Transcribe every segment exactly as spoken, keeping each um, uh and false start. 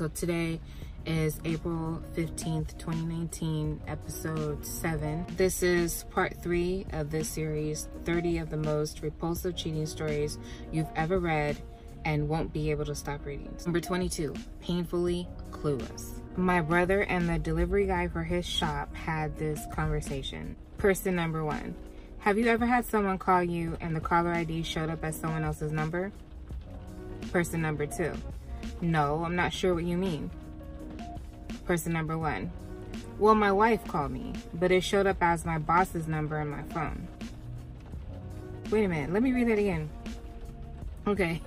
So today is April fifteenth, twenty nineteen, episode seven. This is part three of this series, thirty of the most repulsive cheating stories you've ever read and won't be able to stop reading. Number twenty-two, painfully clueless. My brother and the delivery guy for his shop had this conversation. Person number one, have you ever had someone call you and the caller I D showed up as someone else's number? Person number two, no, I'm not sure what you mean. Person number one, well, my wife called me, but it showed up as my boss's number in my phone. Wait a minute, let me read that again. Okay.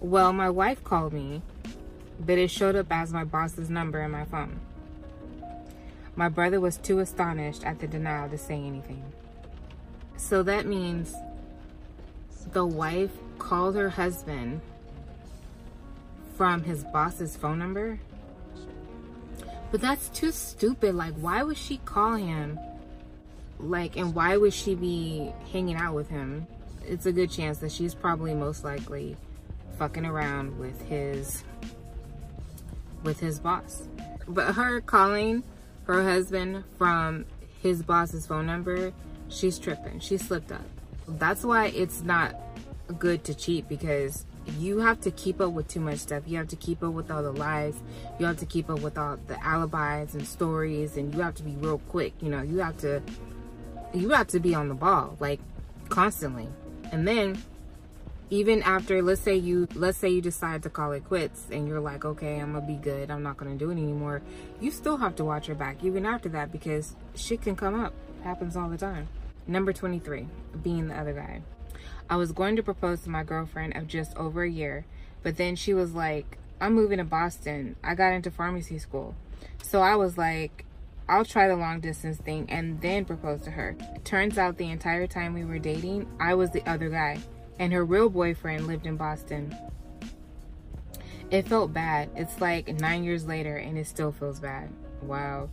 Well, my wife called me, but it showed up as my boss's number in my phone. My brother was too astonished at the denial to say anything. So that means the wife called her husband from his boss's phone number? But that's too stupid. Like, why would she call him? Like, and why would she be hanging out with him? It's a good chance that she's probably most likely fucking around with his with his boss. But her calling her husband from his boss's phone number, she's tripping. She slipped up. That's why it's not good to cheat, because you have to keep up with too much stuff. You have to keep up with all the lies. You have to keep up with all the alibis and stories, and you have to be real quick. You know, you have to you have to be on the ball, like, constantly. And then even after, let's say you let's say you decide to call it quits and you're like, okay, I'm gonna be good, I'm not gonna do it anymore, you still have to watch your back even after that, because shit can come up. It happens all the time. Number twenty-three, being the other guy. I was going to propose to my girlfriend of just over a year, but then she was like, I'm moving to Boston. I got into pharmacy school. So I was like, I'll try the long distance thing and then propose to her. It turns out the entire time we were dating, I was the other guy, and her real boyfriend lived in Boston. It felt bad. It's like nine years later and it still feels bad. Wow.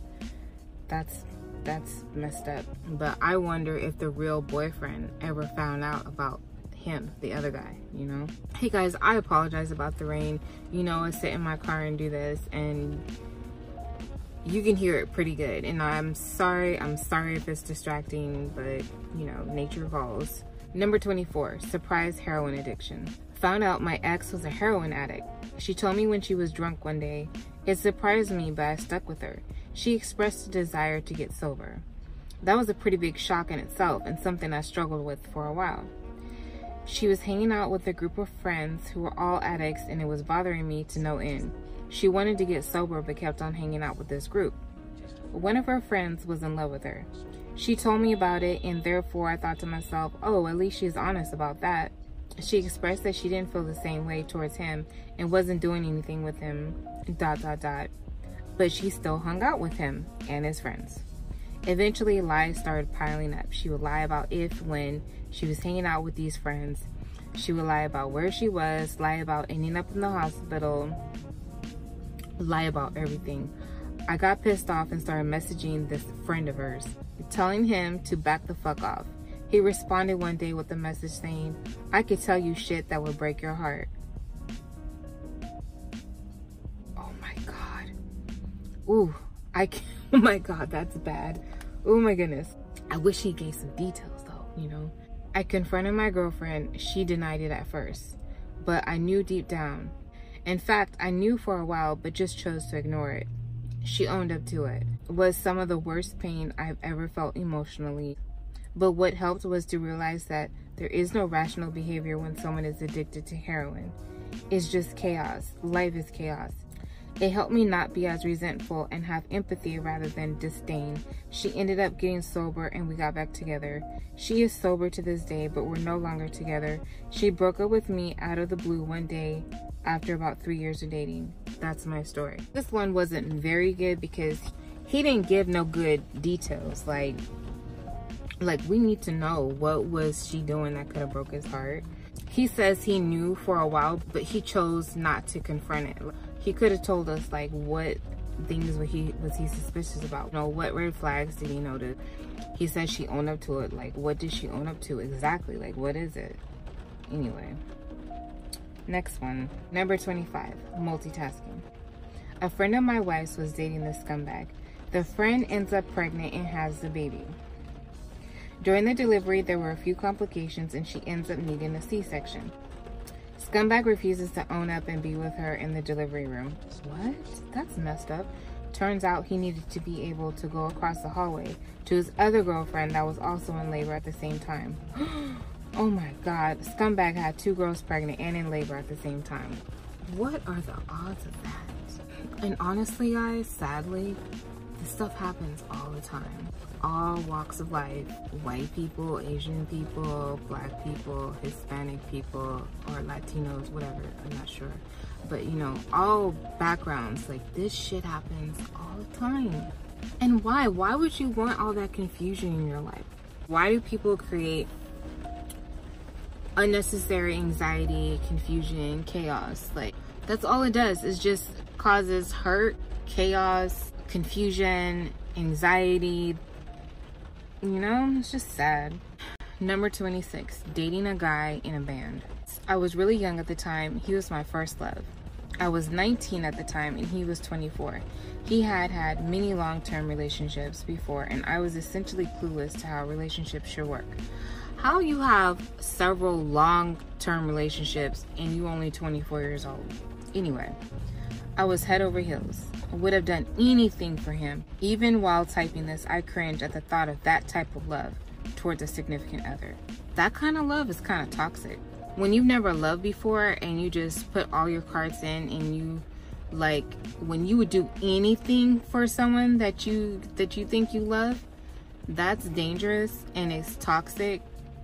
That's... that's messed up. But I wonder if the real boyfriend ever found out about him, the other guy, you know? Hey guys, I apologize about the rain. You know, I sit in my car and do this, and you can hear it pretty good. And I'm sorry, I'm sorry if it's distracting, but you know, nature calls. Number twenty-four, surprise heroin addiction. Found out my ex was a heroin addict. She told me when she was drunk one day. It surprised me, but I stuck with her. She expressed a desire to get sober. That was a pretty big shock in itself, and something I struggled with for a while. She was hanging out with a group of friends who were all addicts, and it was bothering me to no end. She wanted to get sober but kept on hanging out with this group. One of her friends was in love with her. She told me about it, and therefore I thought to myself, oh, at least she's honest about that. She expressed that she didn't feel the same way towards him and wasn't doing anything with him, dot dot dot. But she still hung out with him and his friends. Eventually, lies started piling up. She would lie about if, when she was hanging out with these friends. She would lie about where she was, lie about ending up in the hospital, lie about everything. I got pissed off and started messaging this friend of hers, telling him to back the fuck off. He responded one day with a message saying, I could tell you shit that would break your heart. Ooh, I can't, oh my God, that's bad. Oh my goodness. I wish he gave some details though, you know? I confronted my girlfriend. She denied it at first, but I knew deep down. In fact, I knew for a while, but just chose to ignore it. She owned up to it. It was some of the worst pain I've ever felt emotionally. But what helped was to realize that there is no rational behavior when someone is addicted to heroin. It's just chaos. Life is chaos. It helped me not be as resentful and have empathy rather than disdain. She ended up getting sober and we got back together. She is sober to this day, but we're no longer together. She broke up with me out of the blue one day after about three years of dating. That's my story. This one wasn't very good because he didn't give no good details. Like, like we need to know, what was she doing that could have broke his heart? He says he knew for a while, but he chose not to confront it. He could have told us, like, what things was he was he suspicious about? You know, what red flags did he notice? He said she owned up to it. Like, what did she own up to exactly? Like, what is it? Anyway, Next one. Number twenty-five, multitasking. A friend of my wife's was dating this scumbag. The friend ends up pregnant and has the baby. During the delivery, there were a few complications and she ends up needing a C-section. Scumbag refuses to own up and be with her in the delivery room. What? That's messed up. Turns out he needed to be able to go across the hallway to his other girlfriend that was also in labor at the same time. Oh my God, scumbag had two girls pregnant and in labor at the same time. What are the odds of that? And honestly, guys, sadly, this stuff happens all the time. All walks of life, white people, Asian people, black people, Hispanic people, or Latinos, whatever, I'm not sure. But you know, all backgrounds, like this shit happens all the time. And why? Why would you want all that confusion in your life? Why do people create unnecessary anxiety, confusion, chaos? Like, that's all it does, is just causes hurt, chaos, confusion, anxiety. You know, it's just sad. Number twenty-six, dating a guy in a band. I was really young at the time. He was my first love. I was nineteen at the time and he was twenty-four. He had had many long-term relationships before and I was essentially clueless to how relationships should work. How you have several long-term relationships and you only twenty-four years old? Anyway, I was head over heels. I would have done anything for him. Even while typing this, I cringe at the thought of that type of love towards a significant other. That kind of love is kind of toxic. When you've never loved before and you just put all your cards in and you like, when you would do anything for someone that you that you think you love, that's dangerous and it's toxic,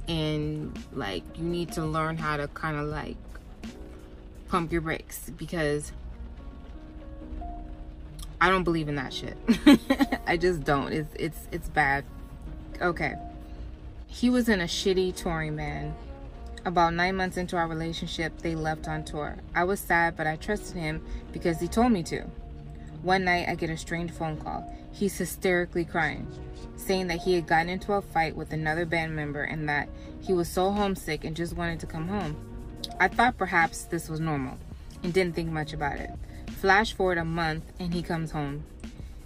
and like you need to learn how to kind of like pump your brakes, because I don't believe in that shit. I just don't. It's it's it's bad. Okay. He was in a shitty touring band. About nine months into our relationship, they left on tour. I was sad, but I trusted him because he told me to. One night, I get a strange phone call. He's hysterically crying, saying that he had gotten into a fight with another band member and that he was so homesick and just wanted to come home. I thought perhaps this was normal and didn't think much about it. Flash forward a month and he comes home.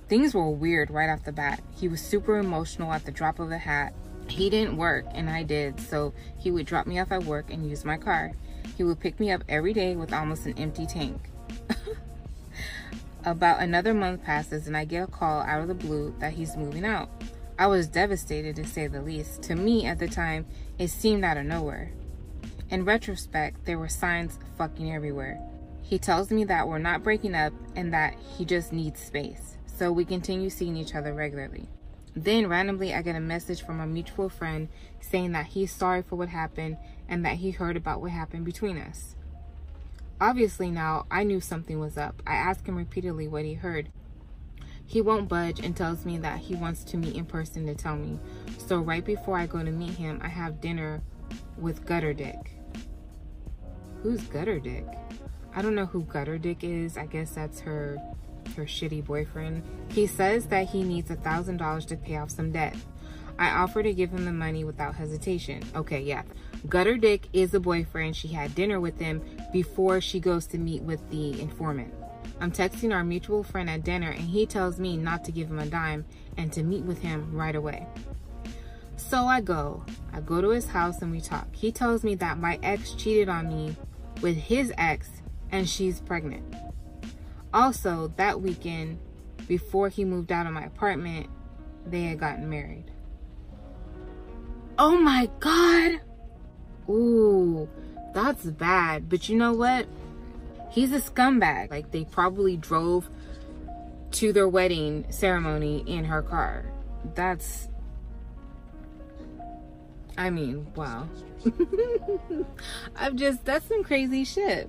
Things were weird right off the bat. He was super emotional at the drop of a hat. He didn't work and I did, so he would drop me off at work and use my car. He would pick me up every day with almost an empty tank. About another month passes and I get a call out of the blue that he's moving out. I was devastated, to say the least. To me at the time, it seemed out of nowhere. In retrospect, there were signs fucking everywhere. He tells me that we're not breaking up and that he just needs space. So we continue seeing each other regularly. Then randomly I get a message from a mutual friend saying that he's sorry for what happened and that he heard about what happened between us. Obviously now I knew something was up. I asked him repeatedly what he heard. He won't budge and tells me that he wants to meet in person to tell me. So right before I go to meet him, I have dinner with Gutter Dick. Who's Gutter Dick? I don't know who Gutter Dick is. I guess that's her her shitty boyfriend. He says that he needs a thousand dollars to pay off some debt. I offer to give him the money without hesitation. Okay, yeah, Gutter Dick is the boyfriend. She had dinner with him before she goes to meet with the informant. I'm texting our mutual friend at dinner and he tells me not to give him a dime and to meet with him right away. So I go. I go to his house and we talk. He tells me that my ex cheated on me with his ex and she's pregnant. Also, that weekend, before he moved out of my apartment, they had gotten married. Oh my God! Ooh, that's bad. But you know what? He's a scumbag. Like, they probably drove to their wedding ceremony in her car. That's... I mean, wow. I'm just... That's some crazy shit.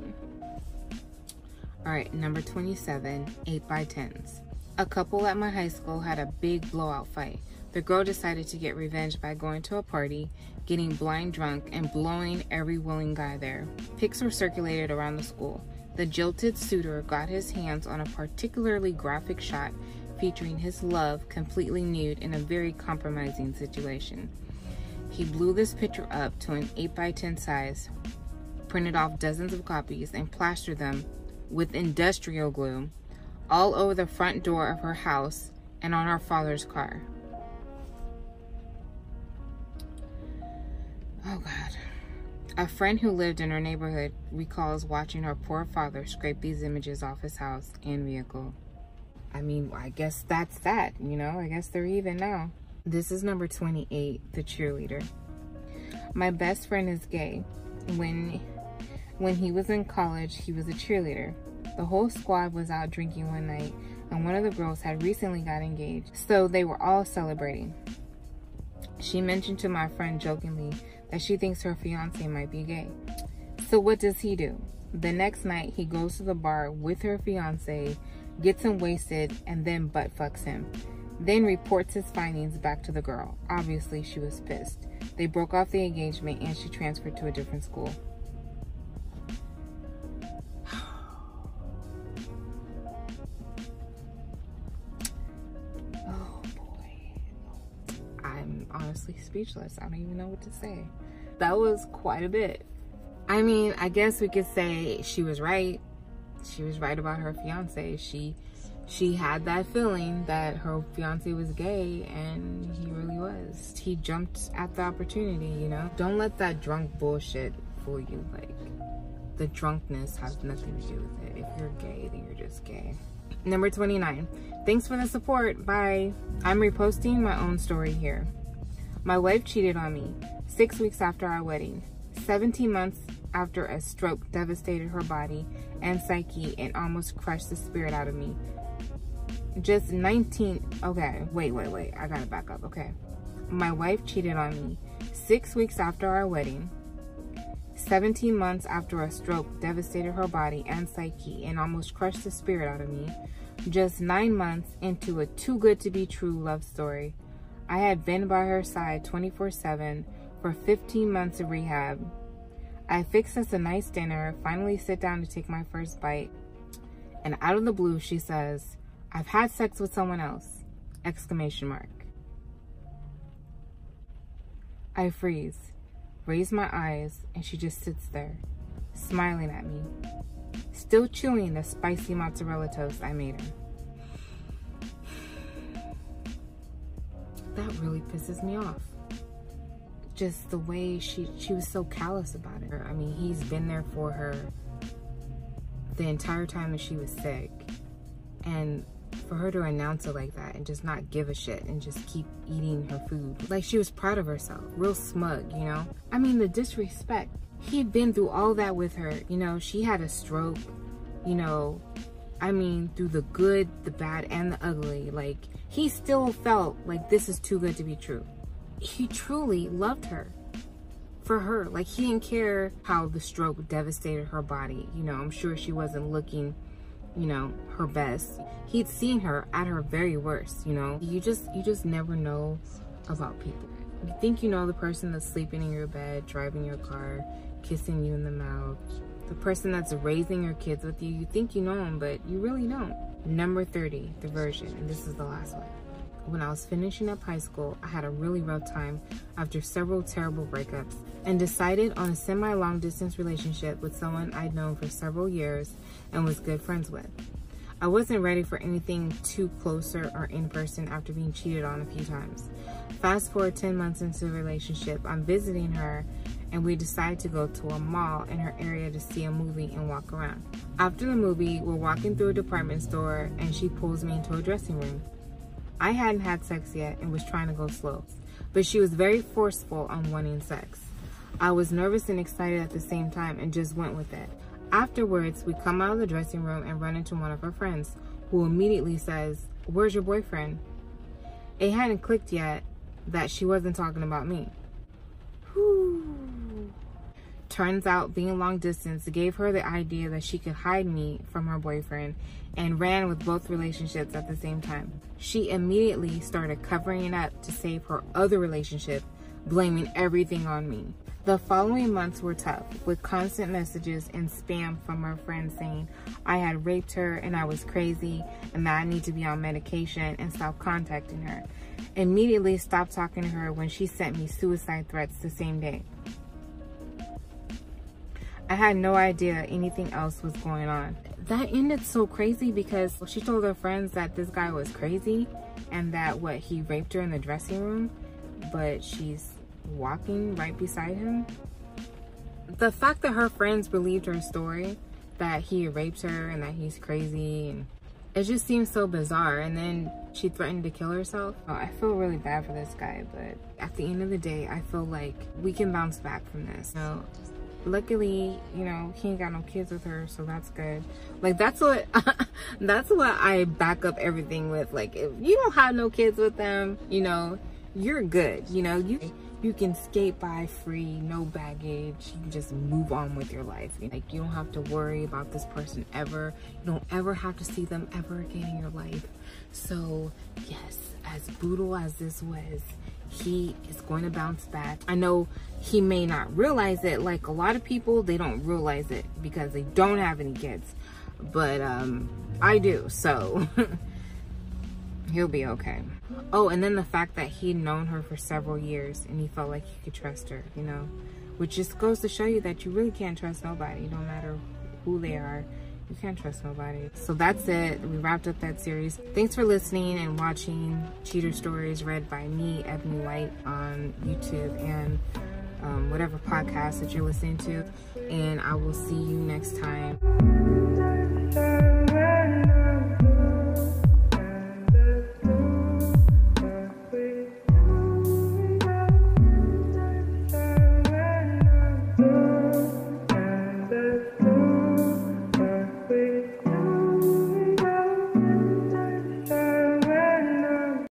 Alright, number twenty-seven, eight by tens. A couple at my high school had a big blowout fight. The girl decided to get revenge by going to a party, getting blind drunk, and blowing every willing guy there. Pics were circulated around the school. The jilted suitor got his hands on a particularly graphic shot featuring his love completely nude in a very compromising situation. He blew this picture up to an eight by ten size printed off dozens of copies and plastered them with industrial glue all over the front door of her house and on her father's car. Oh God. A friend who lived in her neighborhood recalls watching her poor father scrape these images off his house and vehicle. I mean, I guess that's that, you know? I guess they're even now. This is number twenty-eight, the cheerleader. My best friend is gay. When, when he was in college, he was a cheerleader. The whole squad was out drinking one night, and one of the girls had recently got engaged, so they were all celebrating. She mentioned to my friend jokingly that she thinks her fiancé might be gay. So what does he do? The next night, he goes to the bar with her fiancé, gets him wasted, and then butt fucks him. Then reports his findings back to the girl. Obviously, she was pissed. They broke off the engagement and she transferred to a different school. Oh boy. I'm honestly speechless. I don't even know what to say. That was quite a bit. I mean, I guess we could say she was right. She was right about her fiance. She she had that feeling that her fiance was gay, and he really was. He jumped at the opportunity, you know? Don't let that drunk bullshit fool you. Like, the drunkenness has nothing to do with it. If you're gay, then you're just gay. Number twenty-nine, thanks for the support, bye. I'm reposting my own story here. My wife cheated on me six weeks after our wedding, seventeen months after a stroke devastated her body and psyche and almost crushed the spirit out of me. Just nineteen, okay, wait, wait, wait, I gotta back up, okay. My wife cheated on me six weeks after our wedding, seventeen months after a stroke devastated her body and psyche and almost crushed the spirit out of me, just nine months into a too good to be true love story. I had been by her side twenty-four seven for fifteen months of rehab. I fixed us a nice dinner, finally sit down to take my first bite, and out of the blue she says, I've had sex with someone else, exclamation mark. I freeze, raise my eyes, and she just sits there, smiling at me, still chewing the spicy mozzarella toast I made her. That really pisses me off. Just the way she, she was so callous about it. I mean, he's been there for her the entire time that she was sick. And for her to announce it like that and just not give a shit and just keep eating her food. Like, she was proud of herself, real smug, you know? I mean, the disrespect. He'd been through all that with her, you know? She had a stroke, you know? I mean, through the good, the bad, and the ugly. Like, he still felt like this is too good to be true. He truly loved her for her. Like, he didn't care how the stroke devastated her body. You know, I'm sure she wasn't looking, you know, her best. He'd seen her at her very worst, you know. You just, you just never know about people. You think you know the person that's sleeping in your bed, driving your car, kissing you in the mouth, the person that's raising your kids with you. You think you know them, but you really don't. Number thirty, the version, and this is the last one. When I was finishing up high school, I had a really rough time after several terrible breakups and decided on a semi-long distance relationship with someone I'd known for several years and was good friends with. I wasn't ready for anything too closer or in person after being cheated on a few times. Fast forward ten months into the relationship, I'm visiting her and we decide to go to a mall in her area to see a movie and walk around. After the movie, we're walking through a department store and she pulls me into a dressing room. I hadn't had sex yet and was trying to go slow, but she was very forceful on wanting sex. I was nervous and excited at the same time and just went with it. Afterwards, we come out of the dressing room and run into one of her friends, who immediately says, "Where's your boyfriend?" It hadn't clicked yet that she wasn't talking about me. Whew. Turns out being long distance gave her the idea that she could hide me from her boyfriend and ran with both relationships at the same time. She immediately started covering it up to save her other relationship, blaming everything on me. The following months were tough, with constant messages and spam from her friends saying I had raped her and I was crazy and that I need to be on medication and stop contacting her. Immediately stopped talking to her when she sent me suicide threats the same day. I had no idea anything else was going on. That ended so crazy because she told her friends that this guy was crazy and that what he raped her in the dressing room, but she's walking right beside him. The fact that her friends believed her story, that he raped her and that he's crazy, and it just seems so bizarre. And then she threatened to kill herself. Oh, I feel really bad for this guy, but at the end of the day, I feel like we can bounce back from this. You know, luckily, you know, he ain't got no kids with her, so that's good. Like, that's what that's what I back up everything with. Like, if you don't have no kids with them, you know, you're good. You know, you you can skate by free, no baggage. You can just move on with your life. Like, you don't have to worry about this person ever. You don't ever have to see them ever again in your life. So yes, as brutal as this was, he is going to bounce back. I know he may not realize it. Like, a lot of people, they don't realize it because they don't have any kids, but um I do, so he'll be okay. Oh, and then the fact that he'd known her for several years and he felt like he could trust her, you know, which just goes to show you that you really can't trust nobody. No matter who they are, you can't trust nobody. So that's it. We wrapped up that series. Thanks for listening and watching Cheater Stories, read by me, Ebony White, on YouTube and um, whatever podcast that you're listening to. And I will see you next time.